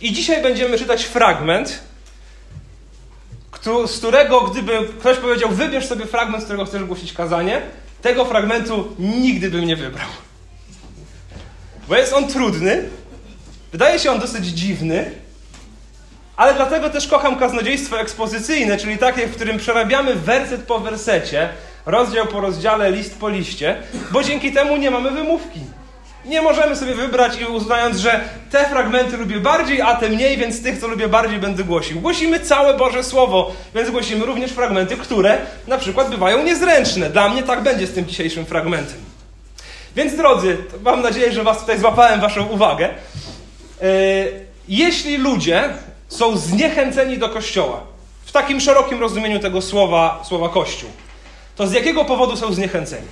I dzisiaj będziemy czytać fragment, z którego, gdyby ktoś powiedział, wybierz sobie fragment, z którego chcesz głosić kazanie, tego fragmentu nigdy bym nie wybrał. Bo jest on trudny, wydaje się on dosyć dziwny, ale dlatego też kocham kaznodziejstwo ekspozycyjne, czyli takie, w którym przerabiamy werset po wersecie, rozdział po rozdziale, list po liście, bo dzięki temu nie mamy wymówki. Nie możemy sobie wybrać i uznając, że te fragmenty lubię bardziej, a te mniej, więc tych, co lubię bardziej, będę głosił. Głosimy całe Boże Słowo, więc głosimy również fragmenty, które na przykład bywają niezręczne. Dla mnie tak będzie z tym dzisiejszym fragmentem. Więc drodzy, mam nadzieję, że was tutaj złapałem waszą uwagę. Jeśli ludzie są zniechęceni do Kościoła, w takim szerokim rozumieniu tego słowa Kościół, to z jakiego powodu są zniechęceni?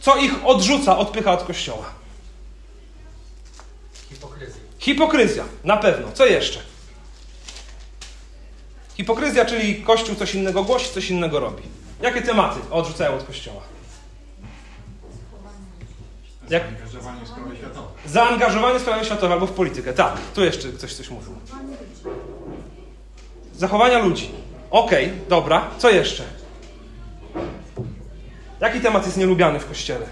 Co ich odrzuca, odpycha od Kościoła? Hipokryzja, na pewno. Co jeszcze? Hipokryzja, czyli Kościół coś innego głosi, coś innego robi. Jakie tematy odrzucają od Kościoła? Jak? Zaangażowanie w sprawę światową. Zaangażowanie w sprawę światową albo w politykę. Tak, tu jeszcze ktoś coś mówił. Zachowania ludzi. Okej, dobra. Co jeszcze? Jaki temat jest nielubiany w Kościele?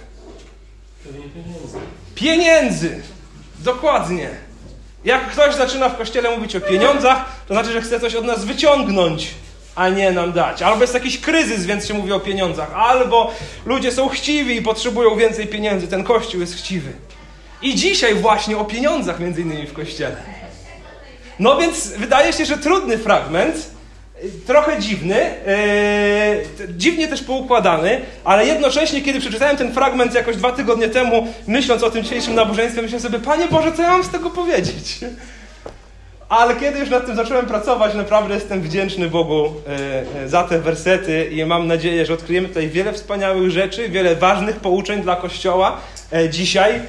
Pieniędzy! Dokładnie. Jak ktoś zaczyna w Kościele mówić o pieniądzach, to znaczy, że chce coś od nas wyciągnąć, a nie nam dać. Albo jest jakiś kryzys, więc się mówi o pieniądzach. Albo ludzie są chciwi i potrzebują więcej pieniędzy. Ten Kościół jest chciwy. I dzisiaj właśnie o pieniądzach między innymi w Kościele. No więc wydaje się, że trudny fragment, trochę dziwny, dziwnie też poukładany, ale jednocześnie, kiedy przeczytałem ten fragment jakoś 2 tygodnie temu, myśląc o tym dzisiejszym nabożeństwie, myślałem sobie, Panie Boże, co ja mam z tego powiedzieć? Ale kiedy już nad tym zacząłem pracować, naprawdę jestem wdzięczny Bogu za te wersety i mam nadzieję, że odkryjemy tutaj wiele wspaniałych rzeczy, wiele ważnych pouczeń dla Kościoła dzisiaj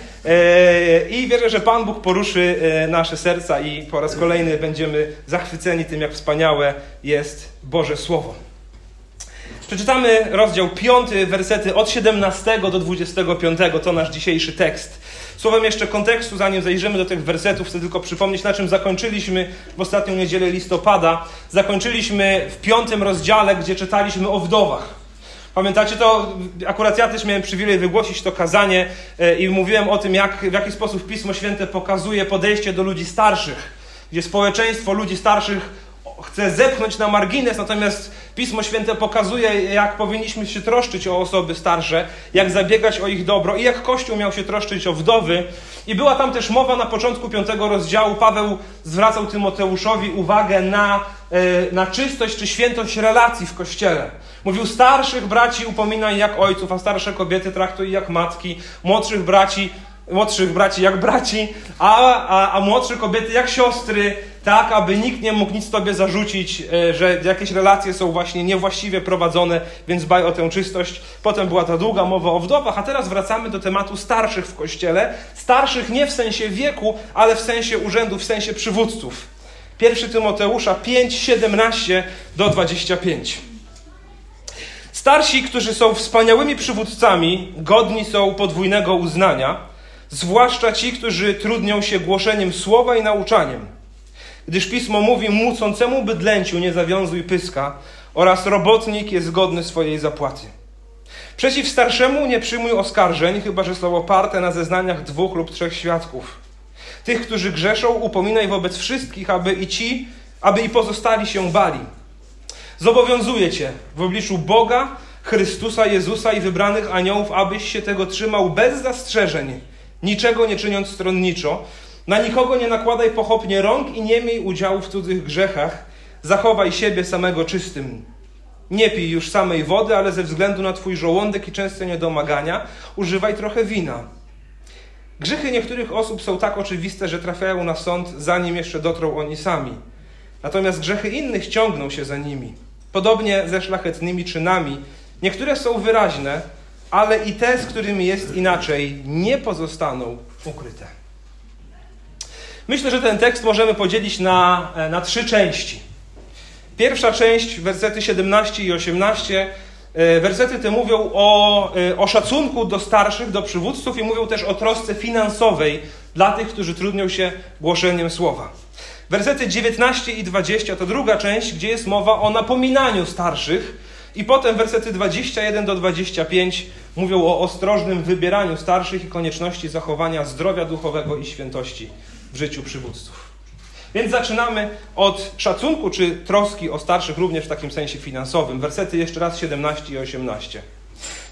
i wierzę, że Pan Bóg poruszy nasze serca i po raz kolejny będziemy zachwyceni tym, jak wspaniałe jest Boże Słowo. Przeczytamy rozdział 5, wersety od 17 do 25, to nasz dzisiejszy tekst. Słowem jeszcze kontekstu, zanim zajrzymy do tych wersetów, chcę tylko przypomnieć, na czym zakończyliśmy w ostatnią niedzielę listopada. Zakończyliśmy w 5 rozdziale, gdzie czytaliśmy o wdowach. Pamiętacie to? Akurat ja też miałem przywilej wygłosić to kazanie i mówiłem o tym, w jaki sposób Pismo Święte pokazuje podejście do ludzi starszych, gdzie społeczeństwo ludzi starszych chce zepchnąć na margines, natomiast Pismo Święte pokazuje, jak powinniśmy się troszczyć o osoby starsze, jak zabiegać o ich dobro i jak Kościół miał się troszczyć o wdowy. I była tam też mowa na początku 5 rozdziału. Paweł zwracał Tymoteuszowi uwagę na czystość czy świętość relacji w Kościele. Mówił, starszych braci upominaj jak ojców, a starsze kobiety traktuj jak matki, młodszych braci jak braci, a młodsze kobiety jak siostry, tak, aby nikt nie mógł nic Tobie zarzucić, że jakieś relacje są właśnie niewłaściwie prowadzone, więc dbaj o tę czystość. Potem była ta długa mowa o wdowach, a teraz wracamy do tematu starszych w Kościele. Starszych nie w sensie wieku, ale w sensie urzędów, w sensie przywódców. 1 Tymoteusza 5, 17 do 25. Starsi, którzy są wspaniałymi przywódcami, godni są podwójnego uznania, zwłaszcza ci, którzy trudnią się głoszeniem słowa i nauczaniem. Gdyż Pismo mówi, mucącemu bydlęciu nie zawiązuj pyska oraz robotnik jest godny swojej zapłaty. Przeciw starszemu nie przyjmuj oskarżeń, chyba że są oparte na zeznaniach 2 lub 3 świadków. Tych, którzy grzeszą, upominaj wobec wszystkich, aby i pozostali się bali. Zobowiązuję cię w obliczu Boga, Chrystusa, Jezusa i wybranych aniołów, abyś się tego trzymał bez zastrzeżeń, niczego nie czyniąc stronniczo. Na nikogo nie nakładaj pochopnie rąk i nie miej udziału w cudzych grzechach. Zachowaj siebie samego czystym. Nie pij już samej wody, ale ze względu na twój żołądek i częste niedomagania używaj trochę wina. Grzechy niektórych osób są tak oczywiste, że trafiają na sąd, zanim jeszcze dotrą oni sami. Natomiast grzechy innych ciągną się za nimi. Podobnie ze szlachetnymi czynami. Niektóre są wyraźne, ale i te, z którymi jest inaczej, nie pozostaną ukryte. Myślę, że ten tekst możemy podzielić na 3 części. Pierwsza część, wersety 17 i 18. Wersety te mówią o szacunku do starszych, do przywódców i mówią też o trosce finansowej dla tych, którzy trudnią się głoszeniem słowa. Wersety 19 i 20 to druga część, gdzie jest mowa o napominaniu starszych, i potem wersety 21 do 25 mówią o ostrożnym wybieraniu starszych i konieczności zachowania zdrowia duchowego i świętości w życiu przywódców. Więc zaczynamy od szacunku czy troski o starszych, również w takim sensie finansowym. Wersety jeszcze raz 17 i 18.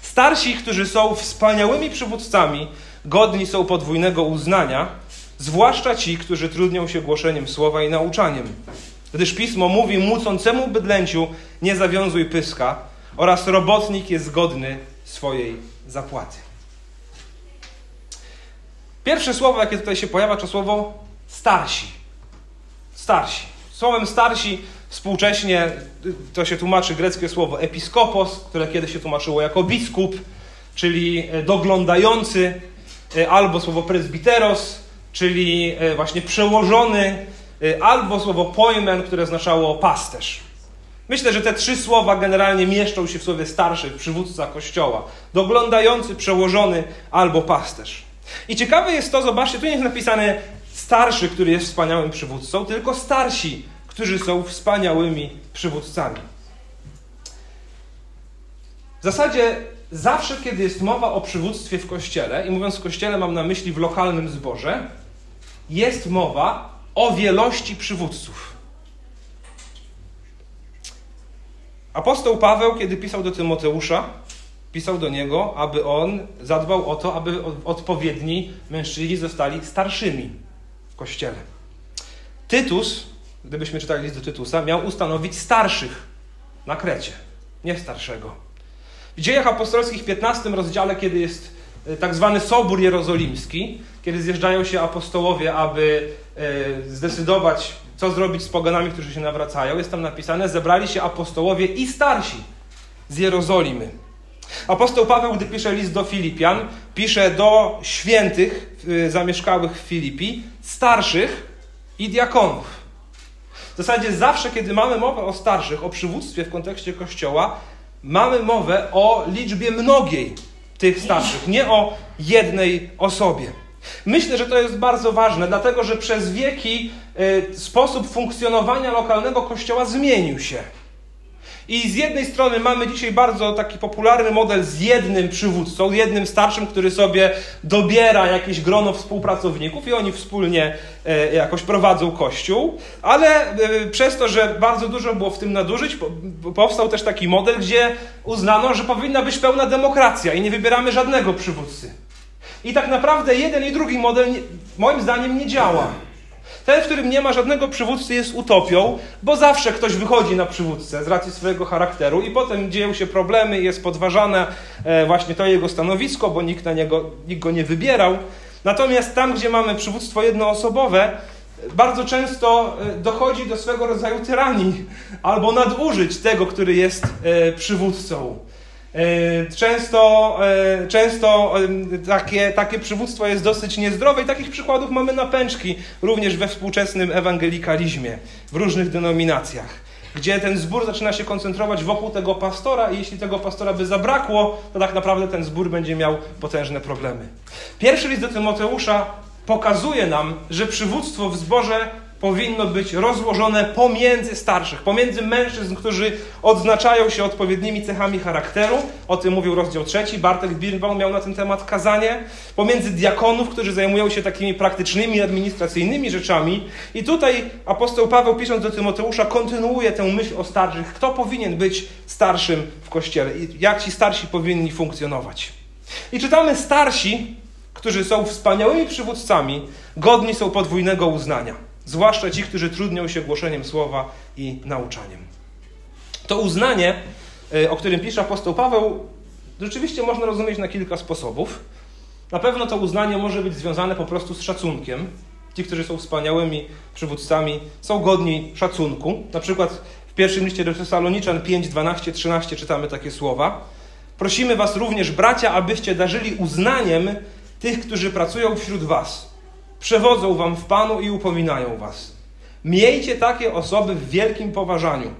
Starsi, którzy są wspaniałymi przywódcami, godni są podwójnego uznania, zwłaszcza ci, którzy trudnią się głoszeniem słowa i nauczaniem. Gdyż Pismo mówi mucącemu bydlęciu: nie zawiązuj pyska, oraz robotnik jest godny swojej zapłaty. Pierwsze słowo, jakie tutaj się pojawia, to słowo starsi. Starsi. Słowem starsi współcześnie to się tłumaczy greckie słowo episkopos, które kiedyś się tłumaczyło jako biskup, czyli doglądający, albo słowo presbiteros, czyli właśnie przełożony, albo słowo poimen, które oznaczało pasterz. Myślę, że te trzy słowa generalnie mieszczą się w słowie starszy, przywódca Kościoła. Doglądający, przełożony albo pasterz. I ciekawe jest to, zobaczcie, tu nie jest napisane starszy, który jest wspaniałym przywódcą, tylko starsi, którzy są wspaniałymi przywódcami. W zasadzie zawsze, kiedy jest mowa o przywództwie w Kościele, i mówiąc w Kościele mam na myśli w lokalnym zborze, jest mowa o wielości przywódców. Apostoł Paweł, kiedy pisał do Tymoteusza, pisał do niego, aby on zadbał o to, aby odpowiedni mężczyźni zostali starszymi w Kościele. Tytus, gdybyśmy czytali list do Tytusa, miał ustanowić starszych na Krecie, nie starszego. W Dziejach Apostolskich w 15 rozdziale, kiedy jest tak zwany Sobór Jerozolimski, kiedy zjeżdżają się apostołowie, aby zdecydować, co zrobić z poganami, którzy się nawracają, jest tam napisane: zebrali się apostołowie i starsi z Jerozolimy. Apostoł Paweł, gdy pisze list do Filipian, pisze do świętych zamieszkałych w Filipi, starszych i diakonów. W zasadzie zawsze, kiedy mamy mowę o starszych, o przywództwie w kontekście Kościoła, mamy mowę o liczbie mnogiej tych starszych, nie o jednej osobie. Myślę, że to jest bardzo ważne, dlatego że przez wieki sposób funkcjonowania lokalnego kościoła zmienił się. I z jednej strony mamy dzisiaj bardzo taki popularny model z jednym przywódcą, jednym starszym, który sobie dobiera jakieś grono współpracowników i oni wspólnie jakoś prowadzą kościół, ale przez to, że bardzo dużo było w tym nadużyć, powstał też taki model, gdzie uznano, że powinna być pełna demokracja i nie wybieramy żadnego przywódcy. I tak naprawdę jeden i drugi model moim zdaniem nie działa. Ten, w którym nie ma żadnego przywódcy, jest utopią, bo zawsze ktoś wychodzi na przywódcę z racji swojego charakteru i potem dzieją się problemy, jest podważane właśnie to jego stanowisko, bo nikt go nie wybierał. Natomiast tam, gdzie mamy przywództwo jednoosobowe, bardzo często dochodzi do swego rodzaju tyranii albo nadużyć tego, który jest przywódcą. Często takie przywództwo jest dosyć niezdrowe i takich przykładów mamy na pęczki również we współczesnym ewangelikalizmie, w różnych denominacjach, gdzie ten zbór zaczyna się koncentrować wokół tego pastora i jeśli tego pastora by zabrakło, to tak naprawdę ten zbór będzie miał potężne problemy. Pierwszy list do Tymoteusza pokazuje nam, że przywództwo w zborze powinno być rozłożone pomiędzy starszych, pomiędzy mężczyzn, którzy odznaczają się odpowiednimi cechami charakteru. O tym mówił rozdział 3. Bartek Birbal miał na ten temat kazanie. Pomiędzy diakonów, którzy zajmują się takimi praktycznymi, administracyjnymi rzeczami. I tutaj apostoł Paweł, pisząc do Tymoteusza, kontynuuje tę myśl o starszych. Kto powinien być starszym w Kościele? I jak ci starsi powinni funkcjonować? I czytamy: starsi, którzy są wspaniałymi przywódcami, godni są podwójnego uznania. Zwłaszcza ci, którzy trudnią się głoszeniem słowa i nauczaniem. To uznanie, o którym pisze apostoł Paweł, rzeczywiście można rozumieć na kilka sposobów. Na pewno to uznanie może być związane po prostu z szacunkiem. Ci, którzy są wspaniałymi przywódcami, są godni szacunku. Na przykład w pierwszym liście do Tesaloniczan 5, 12, 13 czytamy takie słowa: prosimy was również, bracia, abyście darzyli uznaniem tych, którzy pracują wśród was. Przewodzą wam w Panu i upominają was. Miejcie takie osoby w wielkim poważaniu.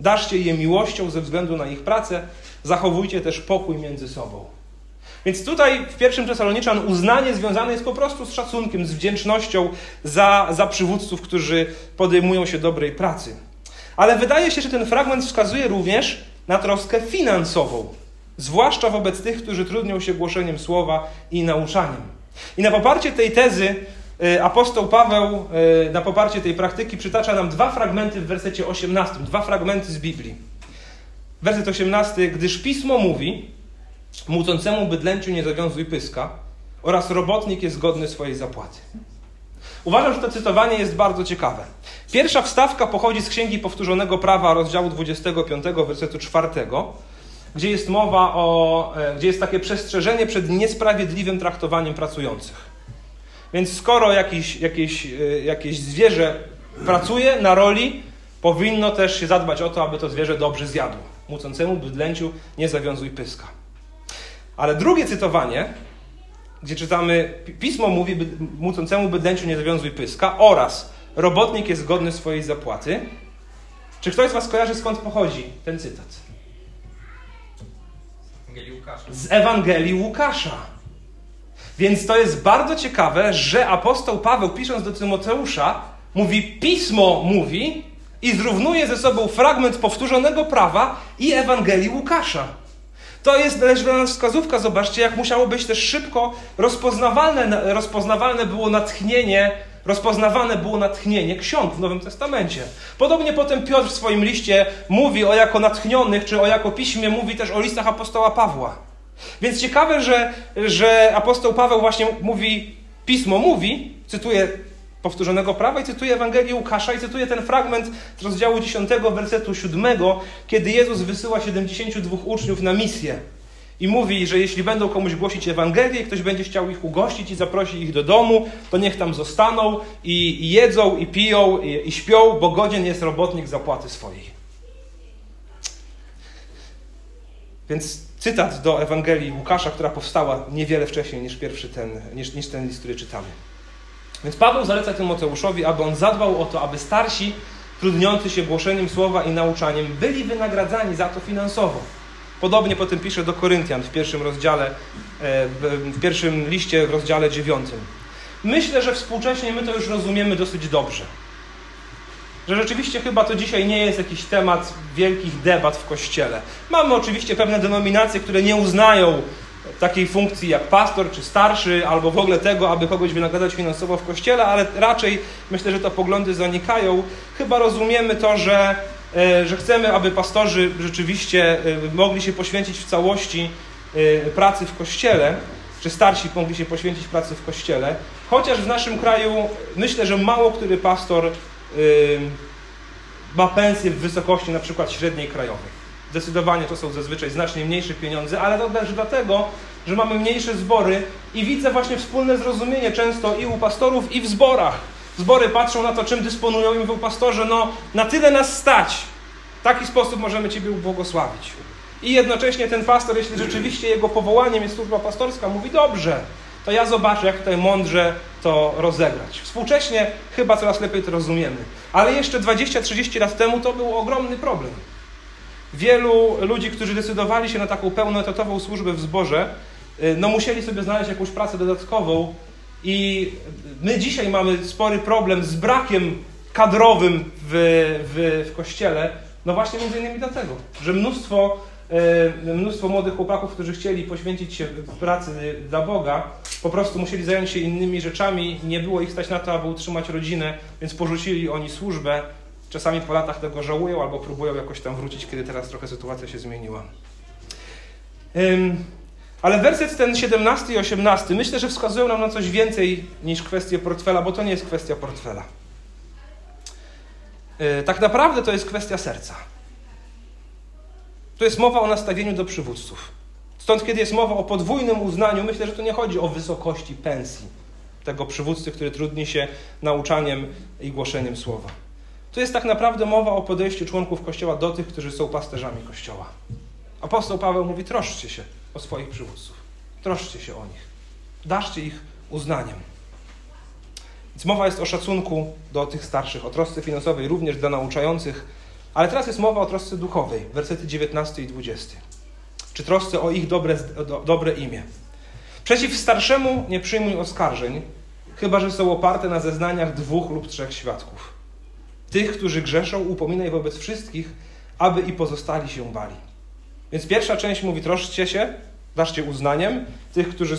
Darzcie je miłością ze względu na ich pracę. Zachowujcie też pokój między sobą. Więc tutaj w pierwszym Tesaloniczan uznanie związane jest po prostu z szacunkiem, z wdzięcznością za przywódców, którzy podejmują się dobrej pracy. Ale wydaje się, że ten fragment wskazuje również na troskę finansową, zwłaszcza wobec tych, którzy trudnią się głoszeniem słowa i nauczaniem. I na poparcie tej tezy apostoł Paweł, na poparcie tej praktyki przytacza nam dwa fragmenty w wersecie 18, dwa fragmenty z Biblii. Werset 18, gdyż Pismo mówi, młócącemu bydlęciu nie zawiązuj pyska oraz robotnik jest godny swojej zapłaty. Uważam, że to cytowanie jest bardzo ciekawe. Pierwsza wstawka pochodzi z Księgi Powtórzonego Prawa, rozdziału 25, wersetu 4, gdzie jest mowa o, gdzie jest takie przestrzeżenie przed niesprawiedliwym traktowaniem pracujących. Więc skoro jakieś zwierzę pracuje na roli, powinno też się zadbać o to, aby to zwierzę dobrze zjadło. Młócącemu bydlęciu nie zawiązuj pyska. Ale drugie cytowanie, gdzie czytamy, Pismo mówi, młócącemu bydlęciu nie zawiązuj pyska oraz robotnik jest godny swojej zapłaty. Czy ktoś z was kojarzy, skąd pochodzi ten cytat? Z Ewangelii Łukasza. Więc to jest bardzo ciekawe, że apostoł Paweł, pisząc do Tymoteusza, mówi, Pismo mówi i zrównuje ze sobą fragment Powtórzonego Prawa i Ewangelii Łukasza. To jest też dla nas wskazówka. Zobaczcie, jak musiało być też szybko rozpoznawane było natchnienie ksiąg w Nowym Testamencie. Podobnie potem Piotr w swoim liście mówi o jako natchnionych, czy o jako piśmie, mówi też o listach apostoła Pawła. Więc ciekawe, że apostoł Paweł właśnie mówi, Pismo mówi, cytuje Powtórzonego Prawa i cytuje Ewangelię Łukasza i cytuje ten fragment z rozdziału 10, wersetu 7, kiedy Jezus wysyła 72 uczniów na misję i mówi, że jeśli będą komuś głosić Ewangelię i ktoś będzie chciał ich ugościć i zaprosi ich do domu, to niech tam zostaną i jedzą, i piją, i śpią, bo godzien jest robotnik zapłaty swojej. Więc cytat do Ewangelii Łukasza, która powstała niewiele wcześniej niż ten list, który czytamy. Więc Paweł zaleca Tymoteuszowi, aby on zadbał o to, aby starsi, trudniący się głoszeniem słowa i nauczaniem, byli wynagradzani za to finansowo. Podobnie potem pisze do Koryntian w pierwszym liście w rozdziale 9. Myślę, że współcześnie my to już rozumiemy dosyć dobrze. Że rzeczywiście chyba to dzisiaj nie jest jakiś temat wielkich debat w Kościele. Mamy oczywiście pewne denominacje, które nie uznają takiej funkcji jak pastor czy starszy, albo w ogóle tego, aby kogoś wynagradzać finansowo w Kościele, ale raczej myślę, że te poglądy zanikają. Chyba rozumiemy to, że chcemy, aby pastorzy rzeczywiście mogli się poświęcić w całości pracy w Kościele, czy starsi mogli się poświęcić pracy w Kościele, chociaż w naszym kraju myślę, że mało który pastor ma pensję w wysokości na przykład średniej krajowej. Zdecydowanie to są zazwyczaj znacznie mniejsze pieniądze, ale to też dlatego, że mamy mniejsze zbory i widzę właśnie wspólne zrozumienie często i u pastorów, i w zborach. Zbory patrzą na to, czym dysponują i mówią, pastorze, no na tyle nas stać. W taki sposób możemy Ciebie ubłogosławić. I jednocześnie ten pastor, jeśli rzeczywiście jego powołaniem jest służba pastorska, mówi, dobrze, to ja zobaczę, jak tutaj mądrze to rozegrać. Współcześnie chyba coraz lepiej to rozumiemy. Ale jeszcze 20-30 lat temu to był ogromny problem. Wielu ludzi, którzy decydowali się na taką pełnoetatową służbę w zborze, no musieli sobie znaleźć jakąś pracę dodatkową i my dzisiaj mamy spory problem z brakiem kadrowym w Kościele, no właśnie między innymi dlatego, że mnóstwo młodych chłopaków, którzy chcieli poświęcić się pracy dla Boga, po prostu musieli zająć się innymi rzeczami, nie było ich stać na to, aby utrzymać rodzinę, więc porzucili oni służbę. Czasami po latach tego żałują albo próbują jakoś tam wrócić, kiedy teraz trochę sytuacja się zmieniła. Ale werset ten 17 i 18 myślę, że wskazują nam na coś więcej niż kwestię portfela, bo to nie jest kwestia portfela. Tak naprawdę to jest kwestia serca. Tu jest mowa o nastawieniu do przywódców. Stąd, kiedy jest mowa o podwójnym uznaniu, myślę, że tu nie chodzi o wysokości pensji tego przywódcy, który trudni się nauczaniem i głoszeniem słowa. Tu jest tak naprawdę mowa o podejściu członków Kościoła do tych, którzy są pasterzami Kościoła. Apostoł Paweł mówi, troszczcie się o swoich przywódców. Troszczcie się o nich. Darzcie ich uznaniem. Więc mowa jest o szacunku do tych starszych, o trosce finansowej również dla nauczających, ale teraz jest mowa o trosce duchowej, wersety 19 i 20. Czy trosce o ich dobre imię. Przeciw starszemu nie przyjmuj oskarżeń, chyba że są oparte na zeznaniach dwóch lub trzech świadków. Tych, którzy grzeszą, upominaj wobec wszystkich, aby i pozostali się bali. Więc pierwsza część mówi, troszczcie się, darzcie uznaniem. Tych, którzy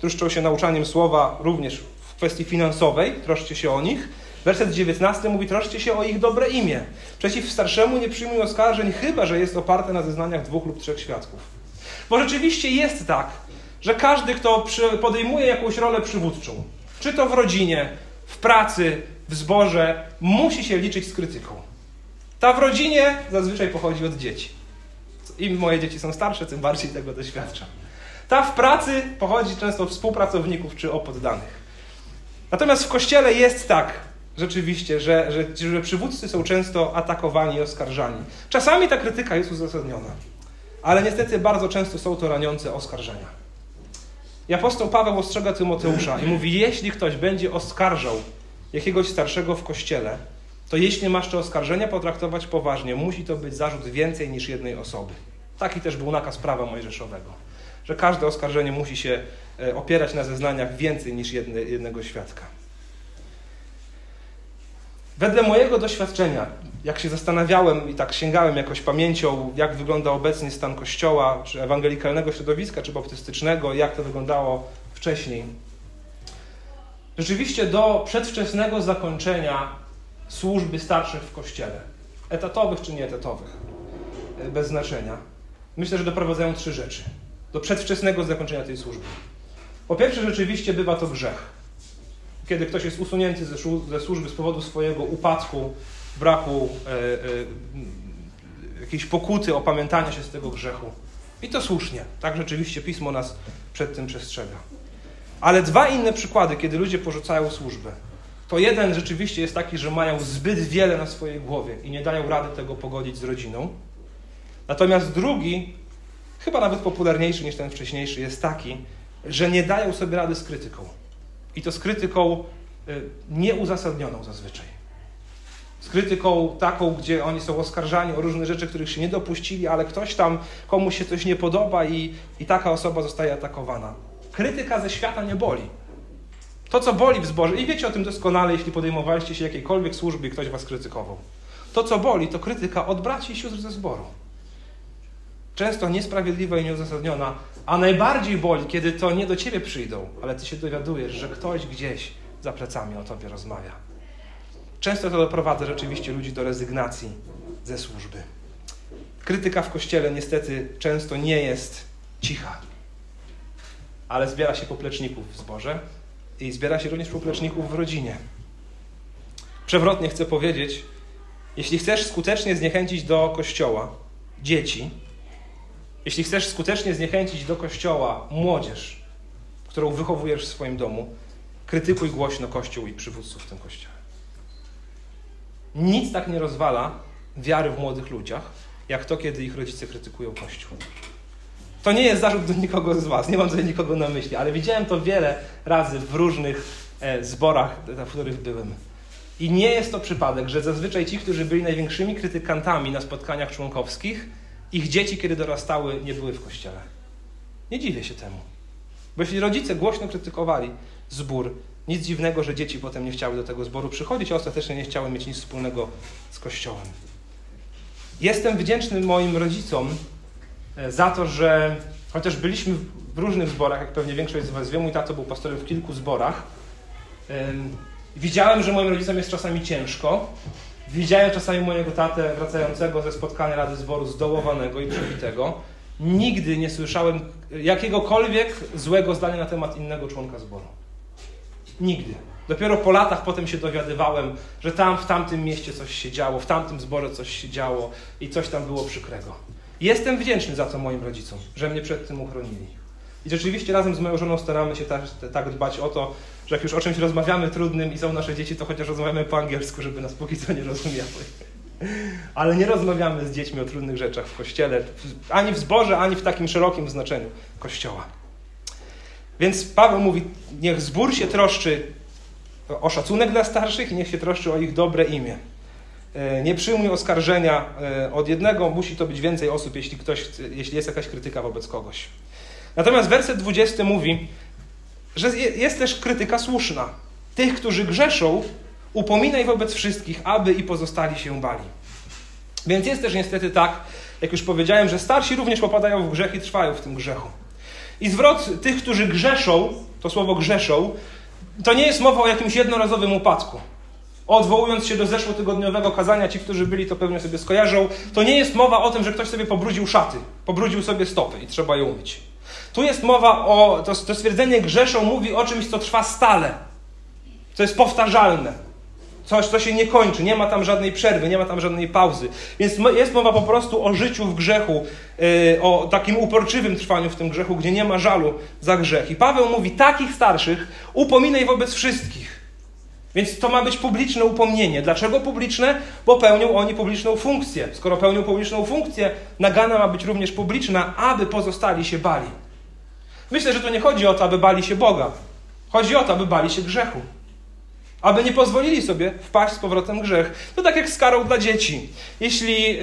troszczą się nauczaniem słowa, również w kwestii finansowej, troszczcie się o nich. Werset 19 mówi, troszczcie się o ich dobre imię. Przeciw starszemu nie przyjmuj oskarżeń, chyba że jest oparte na zeznaniach dwóch lub trzech świadków. Bo rzeczywiście jest tak, że każdy, kto podejmuje jakąś rolę przywódczą, czy to w rodzinie, w pracy, w zborze, musi się liczyć z krytyką. Ta w rodzinie zazwyczaj pochodzi od dzieci. Im moje dzieci są starsze, tym bardziej tego doświadczam. Ta w pracy pochodzi często od współpracowników czy od poddanych. Natomiast w Kościele jest tak rzeczywiście, że przywódcy są często atakowani i oskarżani. Czasami ta krytyka jest uzasadniona, ale niestety bardzo często są to raniące oskarżenia. I apostoł Paweł ostrzega Tymoteusza i mówi, jeśli ktoś będzie oskarżał jakiegoś starszego w Kościele, to jeśli masz te oskarżenia potraktować poważnie, musi to być zarzut więcej niż jednej osoby. Taki też był nakaz prawa mojżeszowego, że każde oskarżenie musi się opierać na zeznaniach więcej niż jednego świadka. Wedle mojego doświadczenia, jak się zastanawiałem i tak sięgałem jakoś pamięcią, jak wygląda obecnie stan Kościoła, czy ewangelikalnego środowiska, czy baptystycznego, jak to wyglądało wcześniej. Rzeczywiście do przedwczesnego zakończenia służby starszych w Kościele, etatowych czy nieetatowych, bez znaczenia, myślę, że doprowadzają trzy rzeczy. Do przedwczesnego zakończenia tej służby. Po pierwsze, rzeczywiście bywa to grzech. Kiedy ktoś jest usunięty ze służby z powodu swojego upadku, braku jakiejś pokuty, opamiętania się z tego grzechu. I to słusznie. Tak rzeczywiście Pismo nas przed tym przestrzega. Ale dwa inne przykłady, kiedy ludzie porzucają służbę. To jeden rzeczywiście jest taki, że mają zbyt wiele na swojej głowie i nie dają rady tego pogodzić z rodziną. Natomiast drugi, chyba nawet popularniejszy niż ten wcześniejszy, jest taki, że nie dają sobie rady z krytyką. I to z krytyką nieuzasadnioną zazwyczaj. Z krytyką taką, gdzie oni są oskarżani o różne rzeczy, których się nie dopuścili, ale ktoś tam, komuś się coś nie podoba i taka osoba zostaje atakowana. Krytyka ze świata nie boli. To, co boli w zborze, i wiecie o tym doskonale, jeśli podejmowaliście się jakiejkolwiek służby i ktoś was krytykował. To, co boli, to krytyka od braci i sióstr ze zboru. Często niesprawiedliwa i nieuzasadniona, a najbardziej boli, kiedy to nie do ciebie przyjdą, ale ty się dowiadujesz, że ktoś gdzieś za plecami o tobie rozmawia. Często to doprowadza rzeczywiście ludzi do rezygnacji ze służby. Krytyka w Kościele niestety często nie jest cicha, ale zbiera się popleczników w zborze i zbiera się również popleczników w rodzinie. Przewrotnie chcę powiedzieć, jeśli chcesz skutecznie zniechęcić do Kościoła dzieci, jeśli chcesz skutecznie zniechęcić do Kościoła młodzież, którą wychowujesz w swoim domu, krytykuj głośno Kościół i przywódców w tym Kościele. Nic tak nie rozwala wiary w młodych ludziach, jak to, kiedy ich rodzice krytykują Kościół. To nie jest zarzut do nikogo z was, nie mam tutaj nikogo na myśli, ale widziałem to wiele razy w różnych zborach, w których byłem. I nie jest to przypadek, że zazwyczaj ci, którzy byli największymi krytykantami na spotkaniach członkowskich, ich dzieci, kiedy dorastały, nie były w Kościele. Nie dziwię się temu. Bo jeśli rodzice głośno krytykowali zbór, nic dziwnego, że dzieci potem nie chciały do tego zboru przychodzić, a ostatecznie nie chciały mieć nic wspólnego z Kościołem. Jestem wdzięczny moim rodzicom za to, że chociaż byliśmy w różnych zborach, jak pewnie większość z was wie, mój tato był pastorem w kilku zborach. Widziałem, że moim rodzicom jest czasami ciężko. Widziałem czasami mojego tatę wracającego ze spotkania Rady Zboru zdołowanego i przebitego. Nigdy nie słyszałem jakiegokolwiek złego zdania na temat innego członka zboru. Nigdy. Dopiero po latach potem się dowiadywałem, że tam w tamtym mieście coś się działo, w tamtym zborze coś się działo i coś tam było przykrego. Jestem wdzięczny za to moim rodzicom, że mnie przed tym uchronili. I rzeczywiście razem z moją żoną staramy się tak dbać o to, że jak już o czymś rozmawiamy trudnym i są nasze dzieci, to chociaż rozmawiamy po angielsku, żeby nas póki co nie rozumiały. Ale nie rozmawiamy z dziećmi o trudnych rzeczach w Kościele, ani w zborze, ani w takim szerokim znaczeniu Kościoła. Więc Paweł mówi, niech zbór się troszczy o szacunek dla starszych i niech się troszczy o ich dobre imię. Nie przyjmuj oskarżenia od jednego, musi to być więcej osób, jeśli jest jakaś krytyka wobec kogoś. Natomiast werset 20 mówi, że jest też krytyka słuszna. Tych, którzy grzeszą, upominaj wobec wszystkich, aby i pozostali się bali. Więc jest też niestety tak, jak już powiedziałem, że starsi również popadają w grzech i trwają w tym grzechu. I zwrot tych, którzy grzeszą, to słowo grzeszą, to nie jest mowa o jakimś jednorazowym upadku. Odwołując się do zeszłotygodniowego kazania, ci, którzy byli, to pewnie sobie skojarzą, to nie jest mowa o tym, że ktoś sobie pobrudził szaty, pobrudził sobie stopy i trzeba je umyć. Tu jest mowa o, to stwierdzenie grzeszą mówi o czymś, co trwa stale, co jest powtarzalne, coś, co się nie kończy, nie ma tam żadnej przerwy, nie ma tam żadnej pauzy. Więc jest mowa po prostu o życiu w grzechu, o takim uporczywym trwaniu w tym grzechu, gdzie nie ma żalu za grzech. I Paweł mówi, takich starszych upominaj wobec wszystkich. Więc to ma być publiczne upomnienie. Dlaczego publiczne? Bo pełnią oni publiczną funkcję. Skoro pełnią publiczną funkcję, nagana ma być również publiczna, aby pozostali się bali. Myślę, że to nie chodzi o to, aby bali się Boga. Chodzi o to, aby bali się grzechu. Aby nie pozwolili sobie wpaść z powrotem w grzech. To tak jak z karą dla dzieci. Jeśli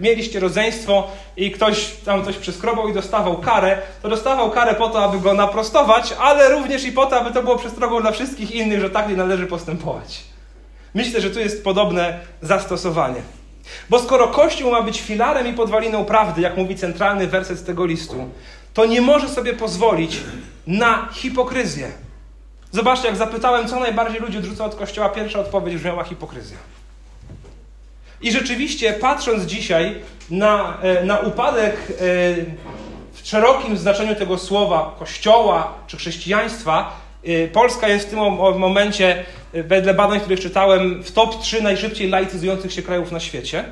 mieliście rodzeństwo i ktoś tam coś przeskrobał i dostawał karę po to, aby go naprostować, ale również i po to, aby to było przestrogą dla wszystkich innych, że tak nie należy postępować. Myślę, że tu jest podobne zastosowanie. Bo skoro Kościół ma być filarem i podwaliną prawdy, jak mówi centralny werset z tego listu, to nie może sobie pozwolić na hipokryzję. Zobaczcie, jak zapytałem, co najbardziej ludzi odrzuca od Kościoła, pierwsza odpowiedź brzmiała hipokryzja. I rzeczywiście, patrząc dzisiaj na upadek w szerokim znaczeniu tego słowa Kościoła czy chrześcijaństwa, Polska jest w tym momencie, wedle badań, których czytałem, w top 3 najszybciej laicyzujących się krajów na świecie.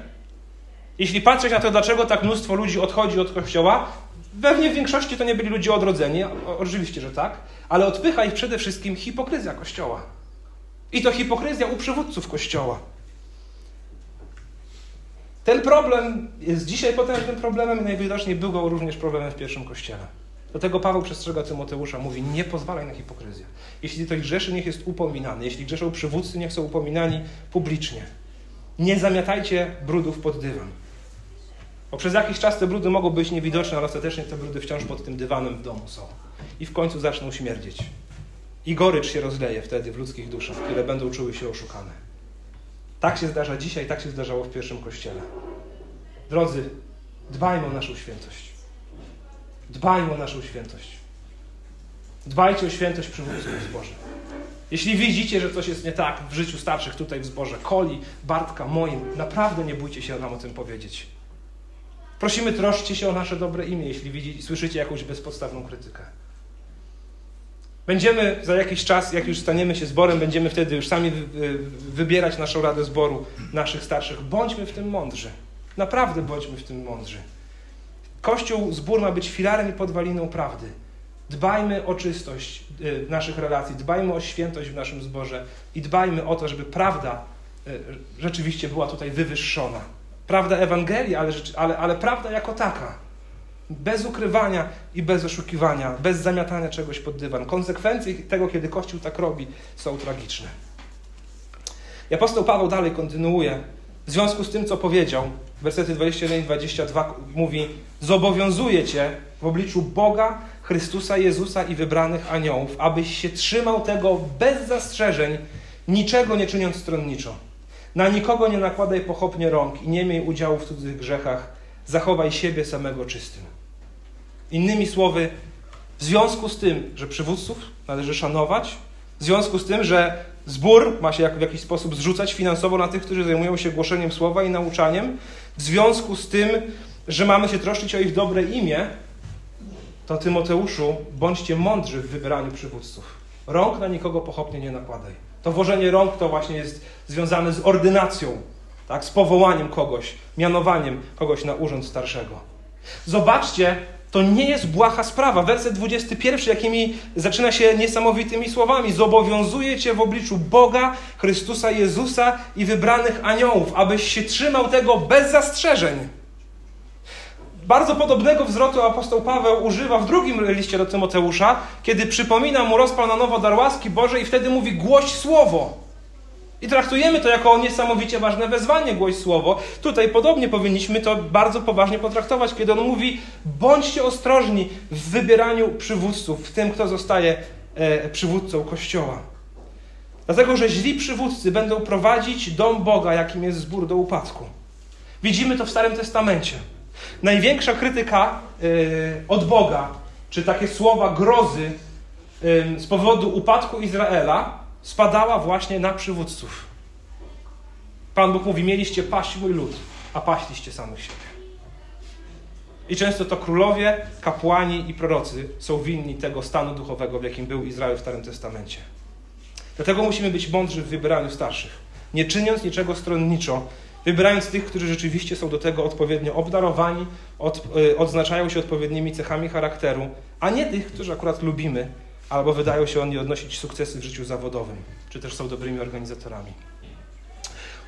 Jeśli patrzeć na to, dlaczego tak mnóstwo ludzi odchodzi od Kościoła, pewnie w większości to nie byli ludzie odrodzeni, oczywiście, że tak, ale odpycha ich przede wszystkim hipokryzja Kościoła. I to hipokryzja u przywódców Kościoła. Ten problem jest dzisiaj potężnym problemem i najwidoczniej był go również problemem w pierwszym Kościele. Dlatego Paweł przestrzega Tymoteusza, mówi, nie pozwalaj na hipokryzję. Jeśli ktoś grzeszy, niech jest upominany. Jeśli grzeszą przywódcy, niech są upominani publicznie. Nie zamiatajcie brudów pod dywan. Bo przez jakiś czas te brudy mogą być niewidoczne, ale ostatecznie te brudy wciąż pod tym dywanem w domu są. I w końcu zaczną śmierdzieć. I gorycz się rozleje wtedy w ludzkich duszach, które będą czuły się oszukane. Tak się zdarza dzisiaj, tak się zdarzało w pierwszym Kościele. Drodzy, dbajmy o naszą świętość. Dbajmy o naszą świętość. Dbajcie o świętość przywódców w zborze. Jeśli widzicie, że coś jest nie tak w życiu starszych tutaj w zborze, Koli, Bartka, moim, naprawdę nie bójcie się nam o tym powiedzieć. Prosimy, troszczcie się o nasze dobre imię, jeśli słyszycie jakąś bezpodstawną krytykę. Będziemy za jakiś czas, jak już staniemy się zborem, będziemy wtedy już sami wybierać naszą radę zboru, naszych starszych. Bądźmy w tym mądrzy. Naprawdę bądźmy w tym mądrzy. Kościół, zbór ma być filarem i podwaliną prawdy. Dbajmy o czystość naszych relacji, dbajmy o świętość w naszym zborze i dbajmy o to, żeby prawda rzeczywiście była tutaj wywyższona. Prawda Ewangelii, ale prawda jako taka. Bez ukrywania i bez oszukiwania, bez zamiatania czegoś pod dywan. Konsekwencje tego, kiedy Kościół tak robi, są tragiczne. I apostoł Paweł dalej kontynuuje. W związku z tym, co powiedział, wersety 21 i 22 mówi: zobowiązuję cię w obliczu Boga, Chrystusa Jezusa i wybranych aniołów, abyś się trzymał tego bez zastrzeżeń, niczego nie czyniąc stronniczo. Na nikogo nie nakładaj pochopnie rąk i nie miej udziału w cudzych grzechach. Zachowaj siebie samego czystym. Innymi słowy, w związku z tym, że przywódców należy szanować, w związku z tym, że zbór ma się w jakiś sposób zrzucać finansowo na tych, którzy zajmują się głoszeniem słowa i nauczaniem, w związku z tym, że mamy się troszczyć o ich dobre imię, to Tymoteuszu, bądźcie mądrzy w wybieraniu przywódców. Rąk na nikogo pochopnie nie nakładaj. To włożenie rąk to właśnie jest związane z ordynacją, tak? Z powołaniem kogoś, mianowaniem kogoś na urząd starszego. Zobaczcie, to nie jest błaha sprawa. Werset 21, jakimi zaczyna się niesamowitymi słowami. Zobowiązuję cię w obliczu Boga, Chrystusa Jezusa i wybranych aniołów, abyś się trzymał tego bez zastrzeżeń. Bardzo podobnego wzrotu apostoł Paweł używa w drugim liście do Tymoteusza, kiedy przypomina mu rozpal na nowo dar łaski Bożej i wtedy mówi głoś słowo. I traktujemy to jako niesamowicie ważne wezwanie, głoś słowo. Tutaj podobnie powinniśmy to bardzo poważnie potraktować, kiedy on mówi bądźcie ostrożni w wybieraniu przywódców, w tym, kto zostaje przywódcą Kościoła. Dlatego, że źli przywódcy będą prowadzić dom Boga, jakim jest zbór, do upadku. Widzimy to w Starym Testamencie. Największa krytyka od Boga, czy takie słowa grozy z powodu upadku Izraela, spadała właśnie na przywódców. Pan Bóg mówi, mieliście paść mój lud, a paśliście samych siebie. I często to królowie, kapłani i prorocy są winni tego stanu duchowego, w jakim był Izrael w Starym Testamencie. Dlatego musimy być mądrzy w wybieraniu starszych, nie czyniąc niczego stronniczo, wybierając tych, którzy rzeczywiście są do tego odpowiednio obdarowani, odznaczają się odpowiednimi cechami charakteru, a nie tych, którzy akurat lubimy, albo wydają się oni odnosić sukcesy w życiu zawodowym, czy też są dobrymi organizatorami.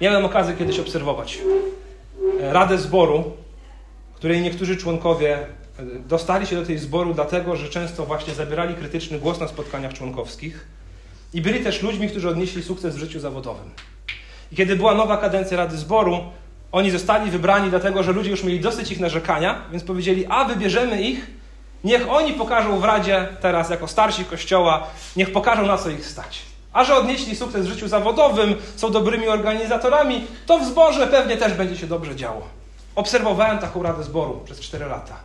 Miałem okazję kiedyś obserwować Radę Zboru, której niektórzy członkowie dostali się do tej zboru dlatego, że często właśnie zabierali krytyczny głos na spotkaniach członkowskich i byli też ludźmi, którzy odnieśli sukces w życiu zawodowym. I kiedy była nowa kadencja Rady Zboru, oni zostali wybrani dlatego, że ludzie już mieli dosyć ich narzekania, więc powiedzieli, a wybierzemy ich, niech oni pokażą w Radzie teraz jako starsi Kościoła, niech pokażą na co ich stać. A że odnieśli sukces w życiu zawodowym, są dobrymi organizatorami, to w zborze pewnie też będzie się dobrze działo. Obserwowałem taką Radę Zboru przez 4 lata.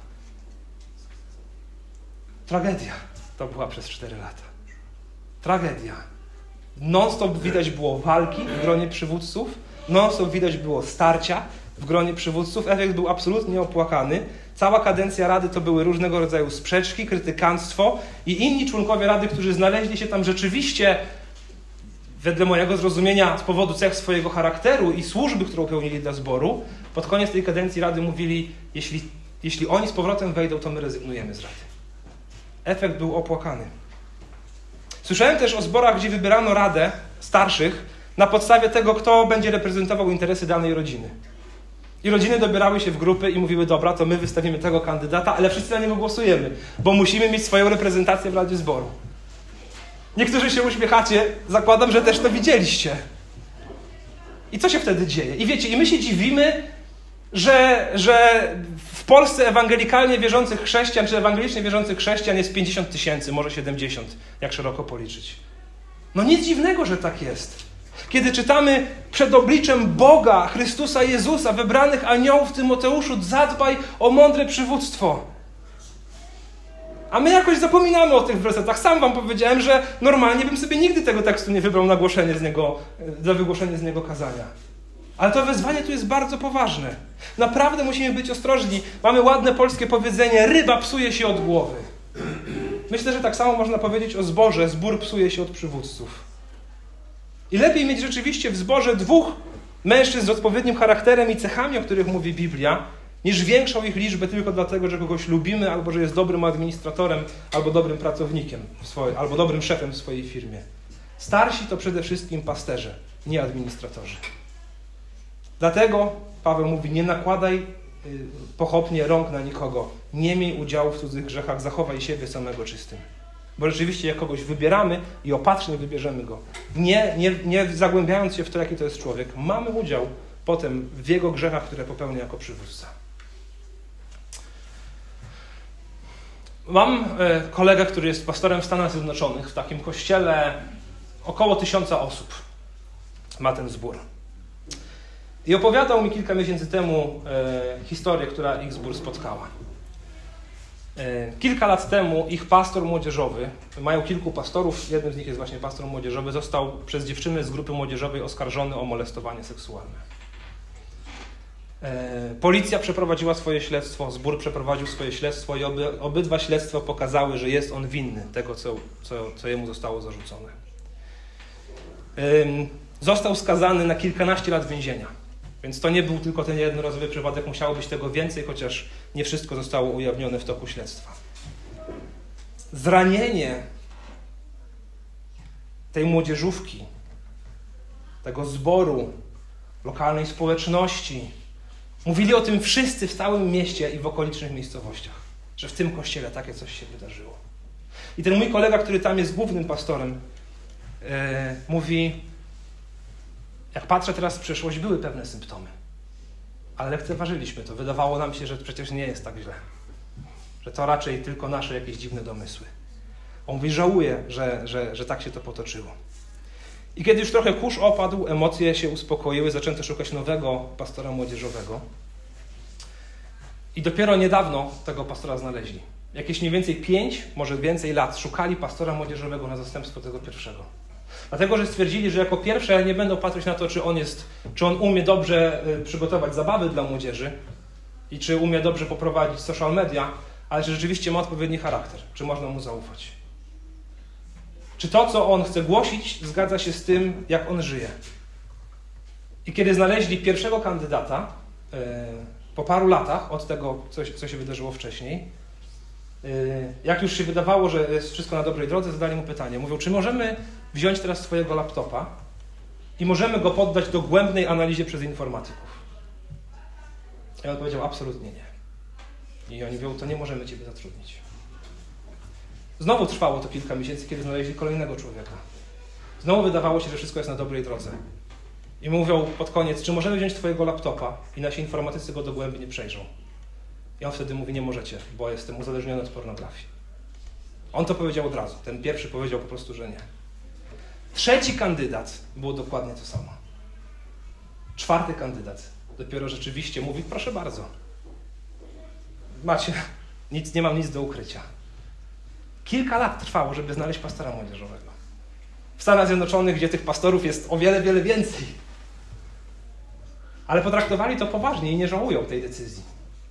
Tragedia to była przez 4 lata. Tragedia. Non-stop widać było walki w gronie przywódców, non-stop widać było starcia w gronie przywódców. Efekt był absolutnie opłakany. Cała kadencja Rady to były różnego rodzaju sprzeczki, krytykanstwo i inni członkowie Rady, którzy znaleźli się tam rzeczywiście, wedle mojego zrozumienia, z powodu cech swojego charakteru i służby, którą pełnili dla zboru, pod koniec tej kadencji Rady mówili, jeśli oni z powrotem wejdą, to my rezygnujemy z Rady. Efekt był opłakany. Słyszałem też o zborach, gdzie wybierano radę starszych na podstawie tego, kto będzie reprezentował interesy danej rodziny. I rodziny dobierały się w grupy i mówiły, dobra, to my wystawimy tego kandydata, ale wszyscy na niego głosujemy, bo musimy mieć swoją reprezentację w Radzie Zboru. Niektórzy się uśmiechacie, zakładam, że też to widzieliście. I co się wtedy dzieje? I wiecie, i my się dziwimy, że w Polsce ewangelikalnie wierzących chrześcijan, czy ewangelicznie wierzących chrześcijan jest 50 tysięcy, może 70, jak szeroko policzyć. No nic dziwnego, że tak jest. Kiedy czytamy przed obliczem Boga, Chrystusa Jezusa, wybranych aniołów Tymoteuszu, zadbaj o mądre przywództwo. A my jakoś zapominamy o tych wersetach. Sam wam powiedziałem, że normalnie bym sobie nigdy tego tekstu nie wybrał na głoszenie z niego, dla wygłoszenia z niego kazania. Ale to wezwanie tu jest bardzo poważne. Naprawdę musimy być ostrożni. Mamy ładne polskie powiedzenie, ryba psuje się od głowy. Myślę, że tak samo można powiedzieć o zborze. Zbór psuje się od przywódców. I lepiej mieć rzeczywiście w zborze 2 mężczyzn z odpowiednim charakterem i cechami, o których mówi Biblia, niż większą ich liczbę tylko dlatego, że kogoś lubimy, albo że jest dobrym administratorem, albo dobrym pracownikiem, albo dobrym szefem w swojej firmie. Starsi to przede wszystkim pasterze, nie administratorzy. Dlatego Paweł mówi, nie nakładaj pochopnie rąk na nikogo, nie miej udziału w cudzych grzechach, zachowaj siebie samego czystym. Bo rzeczywiście jak kogoś wybieramy i opatrznie wybierzemy go, nie zagłębiając się w to, jaki to jest człowiek, mamy udział potem w jego grzechach, które popełnia jako przywódca. Mam kolegę, który jest pastorem w Stanach Zjednoczonych, w takim kościele około 1000 osób ma ten zbór. I opowiadał mi kilka miesięcy temu historię, która ich zbór spotkała. Kilka lat temu ich pastor młodzieżowy, mają kilku pastorów, jednym z nich jest właśnie pastor młodzieżowy, został przez dziewczynę z grupy młodzieżowej oskarżony o molestowanie seksualne. Policja przeprowadziła swoje śledztwo, zbór przeprowadził swoje śledztwo i obydwa śledztwa pokazały, że jest on winny tego, co jemu zostało zarzucone. Został skazany na kilkanaście lat więzienia, więc to nie był tylko ten jednorazowy przypadek, musiało być tego więcej, chociaż nie wszystko zostało ujawnione w toku śledztwa. Zranienie tej młodzieżówki, tego zboru, lokalnej społeczności, mówili o tym wszyscy w całym mieście i w okolicznych miejscowościach, że w tym kościele takie coś się wydarzyło. I ten mój kolega, który tam jest głównym pastorem, mówi, jak patrzę teraz w przyszłość, były pewne symptomy, ale lekceważyliśmy to. Wydawało nam się, że przecież nie jest tak źle, że to raczej tylko nasze jakieś dziwne domysły. On mówi, żałuje, że tak się to potoczyło. I kiedy już trochę kurz opadł, emocje się uspokoiły, zaczęto szukać nowego pastora młodzieżowego. I dopiero niedawno tego pastora znaleźli. Jakieś mniej więcej 5, może więcej lat szukali pastora młodzieżowego na zastępstwo tego pierwszego. Dlatego, że stwierdzili, że jako pierwsze nie będą patrzeć na to, czy on umie dobrze przygotować zabawy dla młodzieży i czy umie dobrze poprowadzić social media, ale czy rzeczywiście ma odpowiedni charakter, czy można mu zaufać. Czy to, co on chce głosić, zgadza się z tym, jak on żyje. I kiedy znaleźli pierwszego kandydata, po paru latach od tego, co się wydarzyło wcześniej, jak już się wydawało, że jest wszystko na dobrej drodze, zadali mu pytanie. Mówią, czy możemy wziąć teraz twojego laptopa i możemy go poddać dogłębnej analizie przez informatyków? I on powiedział, absolutnie nie. I oni mówią, to nie możemy ciebie zatrudnić. Znowu trwało to kilka miesięcy, kiedy znaleźli kolejnego człowieka. Znowu wydawało się, że wszystko jest na dobrej drodze. I mówią pod koniec, czy możemy wziąć twojego laptopa i nasi informatycy go dogłębnie przejrzą. I on wtedy mówi, nie możecie, bo jestem uzależniony od pornografii. On to powiedział od razu. Ten pierwszy powiedział po prostu, że nie. Trzeci kandydat było dokładnie to samo. Czwarty kandydat dopiero rzeczywiście mówi, proszę bardzo. Macie, nic, nie mam nic do ukrycia. Kilka lat trwało, żeby znaleźć pastora młodzieżowego. W Stanach Zjednoczonych, gdzie tych pastorów jest o wiele, wiele więcej. Ale potraktowali to poważnie i nie żałują tej decyzji.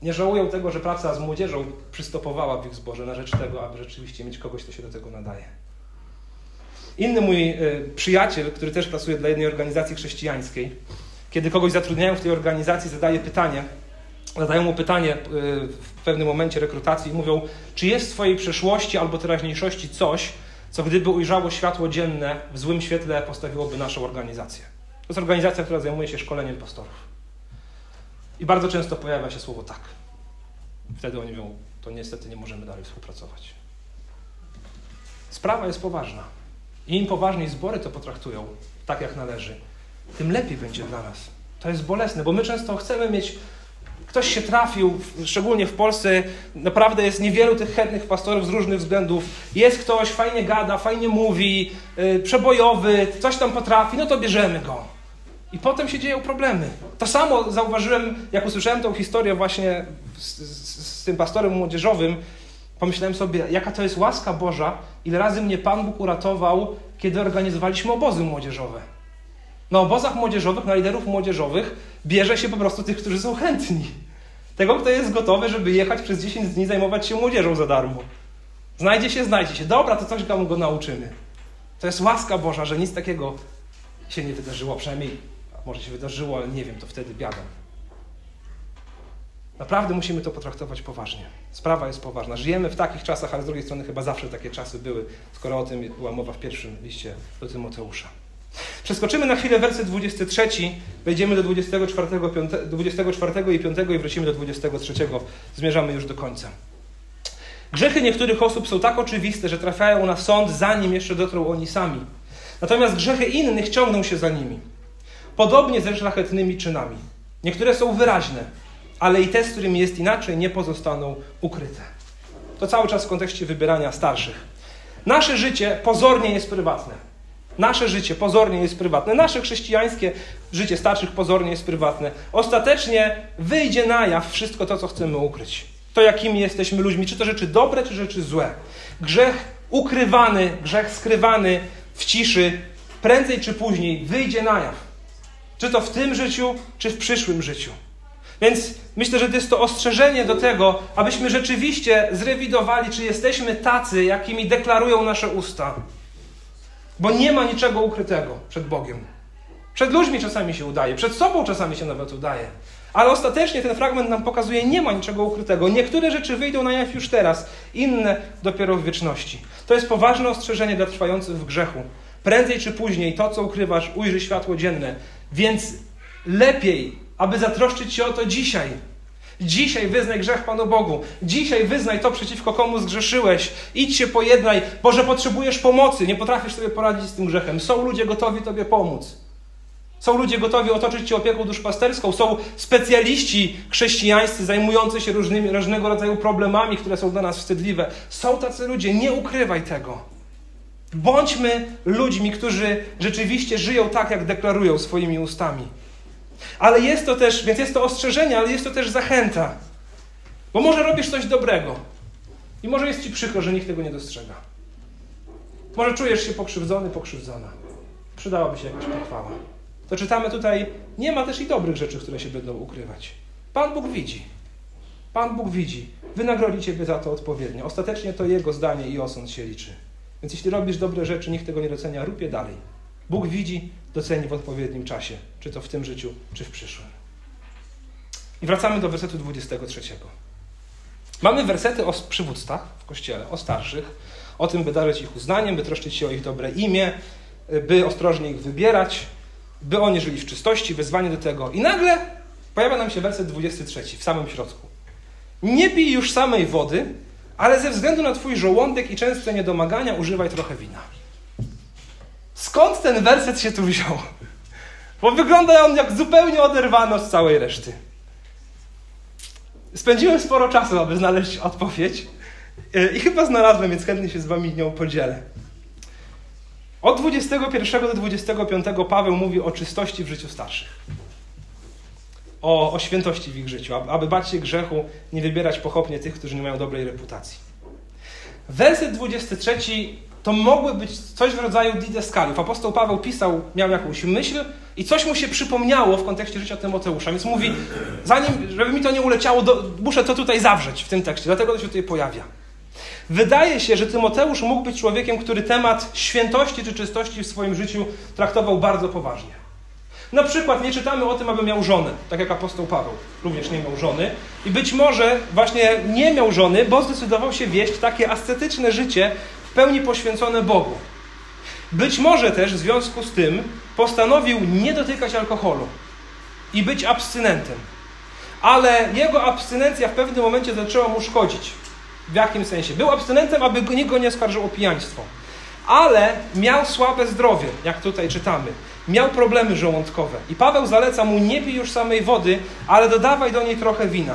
Nie żałują tego, że praca z młodzieżą przystopowała w ich zborze na rzecz tego, aby rzeczywiście mieć kogoś, kto się do tego nadaje. Inny mój przyjaciel, który też pracuje dla jednej organizacji chrześcijańskiej, kiedy kogoś zatrudniają w tej organizacji, zadają mu pytanie w pewnym momencie rekrutacji i mówią, czy jest w twojej przeszłości albo teraźniejszości coś, co gdyby ujrzało światło dzienne, w złym świetle postawiłoby naszą organizację. To jest organizacja, która zajmuje się szkoleniem pastorów. I bardzo często pojawia się słowo tak. Wtedy oni mówią, to niestety nie możemy dalej współpracować. Sprawa jest poważna. I im poważniej zbory to potraktują, tak jak należy, tym lepiej będzie dla nas. To jest bolesne, bo my często chcemy mieć... Ktoś się trafił, szczególnie w Polsce, naprawdę jest niewielu tych chętnych pastorów z różnych względów. Jest ktoś, fajnie gada, fajnie mówi, przebojowy, coś tam potrafi, no to bierzemy go. I potem się dzieją problemy. To samo zauważyłem, jak usłyszałem tę historię właśnie z tym pastorem młodzieżowym. Pomyślałem sobie, jaka to jest łaska Boża, ile razy mnie Pan Bóg uratował, kiedy organizowaliśmy obozy młodzieżowe. Na obozach młodzieżowych, na liderów młodzieżowych bierze się po prostu tych, którzy są chętni. Tego, kto jest gotowy, żeby jechać przez 10 dni zajmować się młodzieżą za darmo. Znajdzie się. Dobra, to coś tam go nauczymy. To jest łaska Boża, że nic takiego się nie wydarzyło, przynajmniej może się wydarzyło, ale nie wiem, to wtedy biada. Naprawdę musimy to potraktować poważnie. Sprawa jest poważna. Żyjemy w takich czasach, ale z drugiej strony chyba zawsze takie czasy były, skoro o tym była mowa w pierwszym liście do Tymoteusza. Przeskoczymy na chwilę werset 23, wejdziemy do 24 i 5 i wrócimy do 23. Zmierzamy już do końca. Grzechy niektórych osób są tak oczywiste, że trafiają na sąd, zanim jeszcze dotrą oni sami. Natomiast grzechy innych ciągną się za nimi. Podobnie ze szlachetnymi czynami. Niektóre są wyraźne, ale i te, z którymi jest inaczej, nie pozostaną ukryte. To cały czas w kontekście wybierania starszych. Nasze życie pozornie jest prywatne. Nasze chrześcijańskie życie starszych pozornie jest prywatne. Ostatecznie wyjdzie na jaw wszystko to, co chcemy ukryć. To, jakimi jesteśmy ludźmi, czy to rzeczy dobre, czy rzeczy złe. Grzech ukrywany, grzech skrywany w ciszy, prędzej czy później wyjdzie na jaw. Czy to w tym życiu, czy w przyszłym życiu. Więc myślę, że to jest to ostrzeżenie do tego, abyśmy rzeczywiście zrewidowali, czy jesteśmy tacy, jakimi deklarują nasze usta. Bo nie ma niczego ukrytego przed Bogiem. Przed ludźmi czasami się udaje, przed sobą czasami się nawet udaje. Ale ostatecznie ten fragment nam pokazuje, nie ma niczego ukrytego. Niektóre rzeczy wyjdą na jaw już teraz, inne dopiero w wieczności. To jest poważne ostrzeżenie dla trwających w grzechu. Prędzej czy później to, co ukrywasz, ujrzy światło dzienne. Więc lepiej, aby zatroszczyć się o to dzisiaj. Dzisiaj wyznaj grzech Panu Bogu. Dzisiaj wyznaj to, przeciwko komu zgrzeszyłeś. Idź się pojednaj. Boże, potrzebujesz pomocy. Nie potrafisz sobie poradzić z tym grzechem. Są ludzie gotowi Tobie pomóc. Są ludzie gotowi otoczyć Cię opieką duszpasterską. Są specjaliści chrześcijańscy zajmujący się różnego rodzaju problemami, które są dla nas wstydliwe. Są tacy ludzie. Nie ukrywaj tego. Bądźmy ludźmi, którzy rzeczywiście żyją tak, jak deklarują swoimi ustami. Ale jest to też, więc jest to ostrzeżenie, ale jest to też zachęta. Bo może robisz coś dobrego i może jest ci przykro, że nikt tego nie dostrzega. Może czujesz się pokrzywdzony, pokrzywdzona. Przydałaby się jakaś pochwała. To czytamy tutaj, nie ma też i dobrych rzeczy, które się będą ukrywać. Pan Bóg widzi. Pan Bóg widzi. Wynagrodzi Ciebie za to odpowiednio. Ostatecznie to Jego zdanie i osąd się liczy. Więc jeśli robisz dobre rzeczy, nikt tego nie docenia, rób je dalej. Bóg widzi, doceni w odpowiednim czasie. Czy to w tym życiu, czy w przyszłym. I wracamy do wersetu 23. Mamy wersety o przywódcach w Kościele, o starszych, o tym, by darzyć ich uznaniem, by troszczyć się o ich dobre imię, by ostrożnie ich wybierać, by oni żyli w czystości, wezwanie do tego. I nagle pojawia nam się werset 23 w samym środku. Nie pij już samej wody, ale ze względu na Twój żołądek i częste niedomagania używaj trochę wina. Skąd ten werset się tu wziął? Bo wygląda on jak zupełnie oderwany od całej reszty. Spędziłem sporo czasu, aby znaleźć odpowiedź i chyba znalazłem, więc chętnie się z Wami nią podzielę. Od 21 do 25 Paweł mówi o czystości w życiu starszych. O świętości w ich życiu, aby bać się grzechu, nie wybierać pochopnie tych, którzy nie mają dobrej reputacji. Werset 23 to mogły być coś w rodzaju didaskaliów. Apostoł Paweł pisał, miał jakąś myśl i coś mu się przypomniało w kontekście życia Tymoteusza, więc mówi, zanim, żeby mi to nie uleciało, muszę to tutaj zawrzeć w tym tekście, dlatego to się tutaj pojawia. Wydaje się, że Tymoteusz mógł być człowiekiem, który temat świętości czy czystości w swoim życiu traktował bardzo poważnie. Na przykład nie czytamy o tym, aby miał żonę, tak jak apostoł Paweł również nie miał żony. I być może właśnie nie miał żony, bo zdecydował się wieść takie ascetyczne życie w pełni poświęcone Bogu. Być może też w związku z tym postanowił nie dotykać alkoholu i być abstynentem. Ale jego abstynencja w pewnym momencie zaczęła mu szkodzić. W jakim sensie? Był abstynentem, aby nikt go nie oskarżył o pijaństwo. Ale miał słabe zdrowie, jak tutaj czytamy. Miał problemy żołądkowe. I Paweł zaleca mu, nie pij już samej wody, ale dodawaj do niej trochę wina.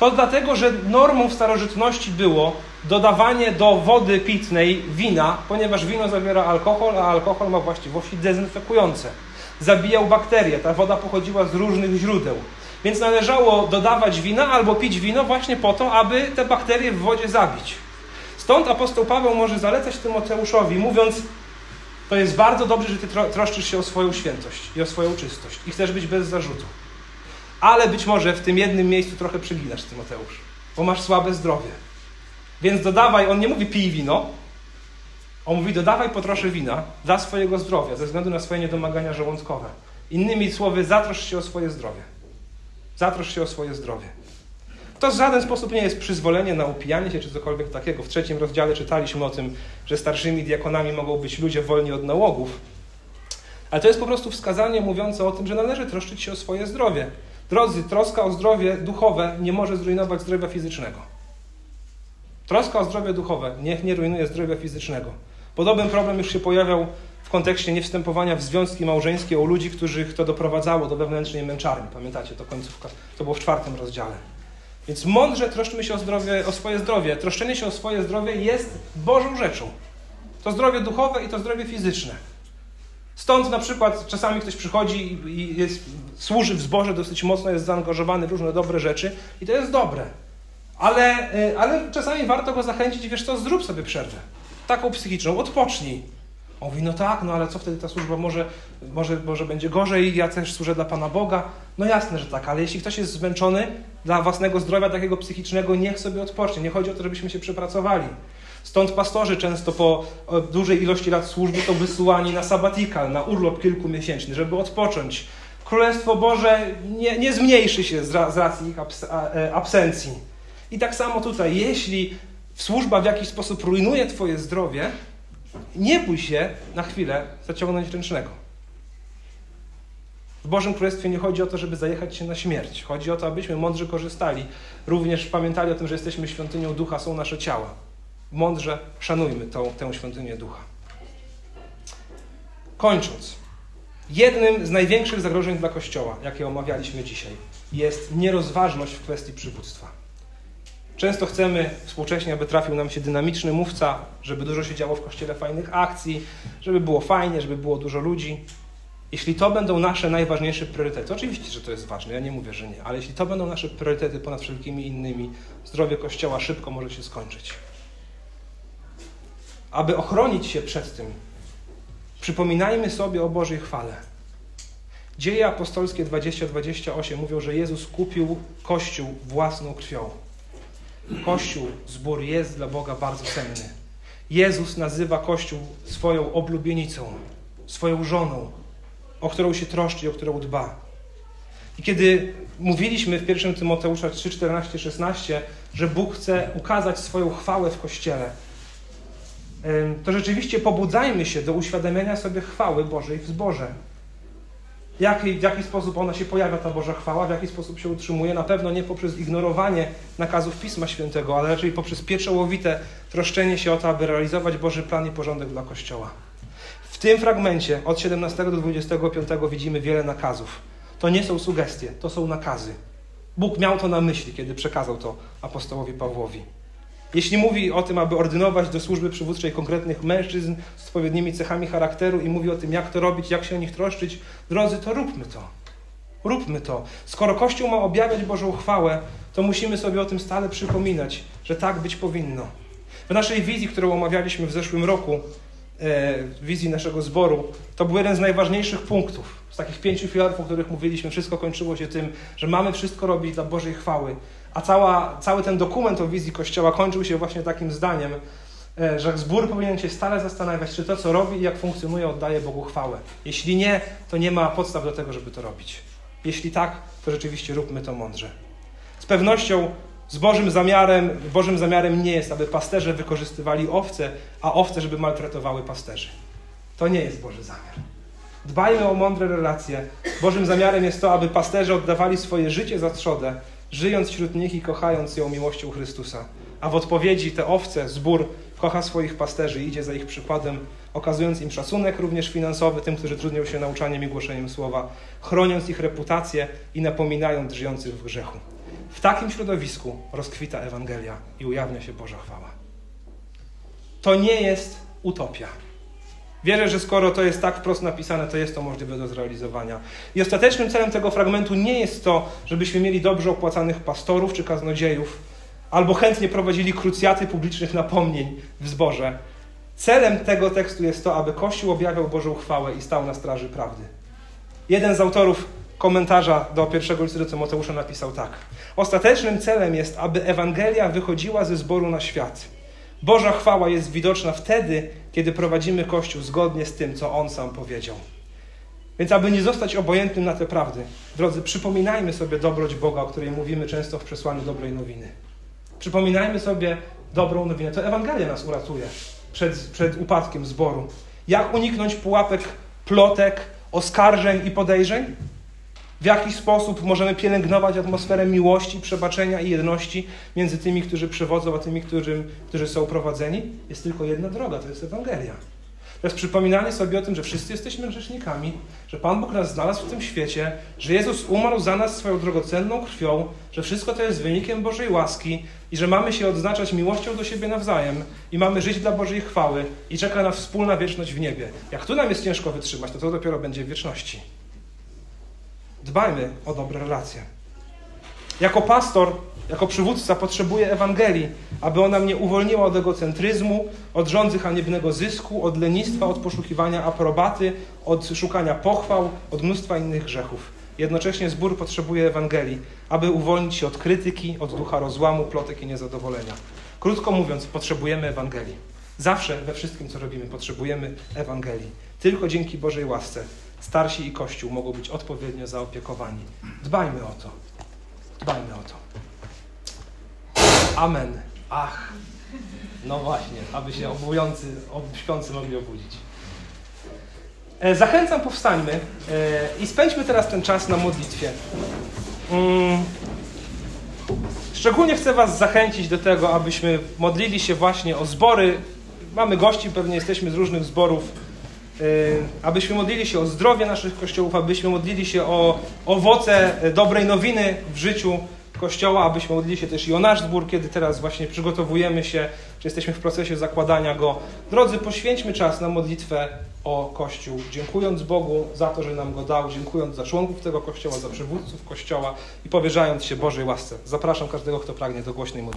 To dlatego, że normą w starożytności było dodawanie do wody pitnej wina, ponieważ wino zawiera alkohol, a alkohol ma właściwości dezynfekujące. Zabijał bakterie, ta woda pochodziła z różnych źródeł. Więc należało dodawać wina albo pić wino właśnie po to, aby te bakterie w wodzie zabić. Stąd apostoł Paweł może zalecać Tymoteuszowi, mówiąc, to jest bardzo dobrze, że ty troszczysz się o swoją świętość i o swoją czystość i chcesz być bez zarzutu. Ale być może w tym jednym miejscu trochę przeginasz, Tymoteusz, bo masz słabe zdrowie. Więc dodawaj, on nie mówi pij wino, on mówi dodawaj po trosze wina dla swojego zdrowia, ze względu na swoje niedomagania żołądkowe. Innymi słowy, zatrosz się o swoje zdrowie. Zatrosz się o swoje zdrowie. To w żaden sposób nie jest przyzwolenie na upijanie się czy cokolwiek takiego. W 3 rozdziale czytaliśmy o tym, że starszymi diakonami mogą być ludzie wolni od nałogów. Ale to jest po prostu wskazanie mówiące o tym, że należy troszczyć się o swoje zdrowie. Drodzy, troska o zdrowie duchowe nie może zrujnować zdrowia fizycznego. Troska o zdrowie duchowe nie rujnuje zdrowia fizycznego. Podobny problem już się pojawiał w kontekście niewstępowania w związki małżeńskie u ludzi, których to doprowadzało do wewnętrznej męczarni. Pamiętacie, to końcówka, to było w 4 rozdziale. Więc mądrze troszczmy się o swoje zdrowie. Troszczenie się o swoje zdrowie jest Bożą rzeczą. To zdrowie duchowe i to zdrowie fizyczne. Stąd na przykład czasami ktoś przychodzi i służy w zborze dosyć mocno, jest zaangażowany w różne dobre rzeczy i to jest dobre. Ale czasami warto go zachęcić, wiesz co, zrób sobie przerwę. Taką psychiczną, odpocznij. On mówi, no tak, no ale co wtedy ta służba może będzie gorzej, ja też służę dla Pana Boga. No jasne, że tak, ale jeśli ktoś jest zmęczony dla własnego zdrowia, takiego psychicznego, niech sobie odpocznie. Nie chodzi o to, żebyśmy się przepracowali. Stąd pastorzy często po dużej ilości lat służby to wysyłani na sabatikal, na urlop kilkumiesięczny, żeby odpocząć. Królestwo Boże nie zmniejszy się z racji ich absencji. I tak samo tutaj, jeśli służba w jakiś sposób rujnuje Twoje zdrowie, nie bój się na chwilę zaciągnąć ręcznego. W Bożym Królestwie nie chodzi o to, żeby zajechać się na śmierć. Chodzi o to, abyśmy mądrze korzystali. Również pamiętali o tym, że jesteśmy świątynią ducha, są nasze ciała. Mądrze szanujmy tę świątynię ducha. Kończąc, jednym z największych zagrożeń dla Kościoła, jakie omawialiśmy dzisiaj, jest nierozważność w kwestii przywództwa. Często chcemy współcześnie, aby trafił nam się dynamiczny mówca, żeby dużo się działo w Kościele fajnych akcji, żeby było fajnie, żeby było dużo ludzi. Jeśli to będą nasze najważniejsze priorytety, oczywiście, że to jest ważne, ja nie mówię, że nie, ale jeśli to będą nasze priorytety ponad wszelkimi innymi, zdrowie Kościoła szybko może się skończyć. Aby ochronić się przed tym, przypominajmy sobie o Bożej chwale. Dzieje apostolskie 20-28 mówią, że Jezus kupił Kościół własną krwią. Kościół, zbór jest dla Boga bardzo cenny. Jezus nazywa Kościół swoją oblubienicą, swoją żoną, o którą się troszczy, o którą dba. I kiedy mówiliśmy w 1 Tymoteusza 3, 14, 16, że Bóg chce ukazać swoją chwałę w Kościele, to rzeczywiście pobudzajmy się do uświadamiania sobie chwały Bożej w zborze. W jaki sposób ona się pojawia, ta Boża chwała, w jaki sposób się utrzymuje, na pewno nie poprzez ignorowanie nakazów Pisma Świętego, ale raczej poprzez pieczołowite troszczenie się o to, aby realizować Boży plan i porządek dla Kościoła. W tym fragmencie od 17 do 25 widzimy wiele nakazów. To nie są sugestie, to są nakazy. Bóg miał to na myśli, kiedy przekazał to apostołowi Pawłowi. Jeśli mówi o tym, aby ordynować do służby przywódczej konkretnych mężczyzn z odpowiednimi cechami charakteru i mówi o tym, jak to robić, jak się o nich troszczyć, drodzy, to róbmy to. Róbmy to. Skoro Kościół ma objawiać Bożą chwałę, to musimy sobie o tym stale przypominać, że tak być powinno. W naszej wizji, którą omawialiśmy w zeszłym roku, wizji naszego zboru, to był jeden z najważniejszych punktów. Z takich 5 filarów, o których mówiliśmy, wszystko kończyło się tym, że mamy wszystko robić dla Bożej chwały. A cały ten dokument o wizji Kościoła kończył się właśnie takim zdaniem, że zbór powinien się stale zastanawiać, czy to, co robi i jak funkcjonuje, oddaje Bogu chwałę. Jeśli nie, to nie ma podstaw do tego, żeby to robić. Jeśli tak, to rzeczywiście róbmy to mądrze. Z pewnością Bożym zamiarem nie jest, aby pasterze wykorzystywali owce, a owce, żeby maltretowały pasterzy. To nie jest Boży zamiar. Dbajmy o mądre relacje. Bożym zamiarem jest to, aby pasterze oddawali swoje życie za trzodę, żyjąc wśród nich i kochając ją miłością Chrystusa. A w odpowiedzi te owce, zbór, kocha swoich pasterzy i idzie za ich przykładem, okazując im szacunek, również finansowy, tym, którzy trudnią się nauczaniem i głoszeniem słowa, chroniąc ich reputację i napominając żyjących w grzechu. W takim środowisku rozkwita Ewangelia i ujawnia się Boża chwała. To nie jest utopia. Wierzę, że skoro to jest tak wprost napisane, to jest to możliwe do zrealizowania. I ostatecznym celem tego fragmentu nie jest to, żebyśmy mieli dobrze opłacanych pastorów czy kaznodziejów, albo chętnie prowadzili krucjaty publicznych napomnień w zborze. Celem tego tekstu jest to, aby Kościół objawiał Bożą chwałę i stał na straży prawdy. Jeden z autorów komentarza do pierwszego listu do Tymoteusza napisał tak. Ostatecznym celem jest, aby Ewangelia wychodziła ze zboru na świat. Boża chwała jest widoczna wtedy, kiedy prowadzimy Kościół zgodnie z tym, co On sam powiedział. Więc aby nie zostać obojętnym na te prawdy, drodzy, przypominajmy sobie dobroć Boga, o której mówimy często w przesłaniu dobrej nowiny. Przypominajmy sobie dobrą nowinę. To Ewangelia nas uratuje przed upadkiem zboru. Jak uniknąć pułapek, plotek, oskarżeń i podejrzeń? W jaki sposób możemy pielęgnować atmosferę miłości, przebaczenia i jedności między tymi, którzy przywodzą, a tymi, którzy są prowadzeni? Jest tylko jedna droga, to jest Ewangelia. To jest przypominanie sobie o tym, że wszyscy jesteśmy grzesznikami, że Pan Bóg nas znalazł w tym świecie, że Jezus umarł za nas swoją drogocenną krwią, że wszystko to jest wynikiem Bożej łaski i że mamy się odznaczać miłością do siebie nawzajem i mamy żyć dla Bożej chwały i czeka nas wspólna wieczność w niebie. Jak tu nam jest ciężko wytrzymać, to dopiero będzie w wieczności. Dbajmy o dobre relacje. Jako pastor, jako przywódca potrzebuję Ewangelii, aby ona mnie uwolniła od egocentryzmu, od rządzy haniebnego zysku, od lenistwa, od poszukiwania aprobaty, od szukania pochwał, od mnóstwa innych grzechów. Jednocześnie zbór potrzebuje Ewangelii, aby uwolnić się od krytyki, od ducha rozłamu, plotek i niezadowolenia. Krótko mówiąc, potrzebujemy Ewangelii. Zawsze we wszystkim, co robimy, potrzebujemy Ewangelii. Tylko dzięki Bożej łasce starsi i Kościół mogą być odpowiednio zaopiekowani. Dbajmy o to. Dbajmy o to. Amen. Ach. No właśnie, aby się śpiący mogli obudzić. Zachęcam, powstańmy i spędźmy teraz ten czas na modlitwie. Szczególnie chcę Was zachęcić do tego, abyśmy modlili się właśnie o zbory. Mamy gości, pewnie jesteśmy z różnych zborów. Abyśmy modlili się o zdrowie naszych kościołów, abyśmy modlili się o owoce dobrej nowiny w życiu Kościoła, abyśmy modlili się też i o nasz zbór, kiedy teraz właśnie przygotowujemy się, czy jesteśmy w procesie zakładania go. Drodzy, poświęćmy czas na modlitwę o Kościół, dziękując Bogu za to, że nam go dał, dziękując za członków tego Kościoła, za przywódców Kościoła i powierzając się Bożej łasce. Zapraszam każdego, kto pragnie do głośnej modlitwy.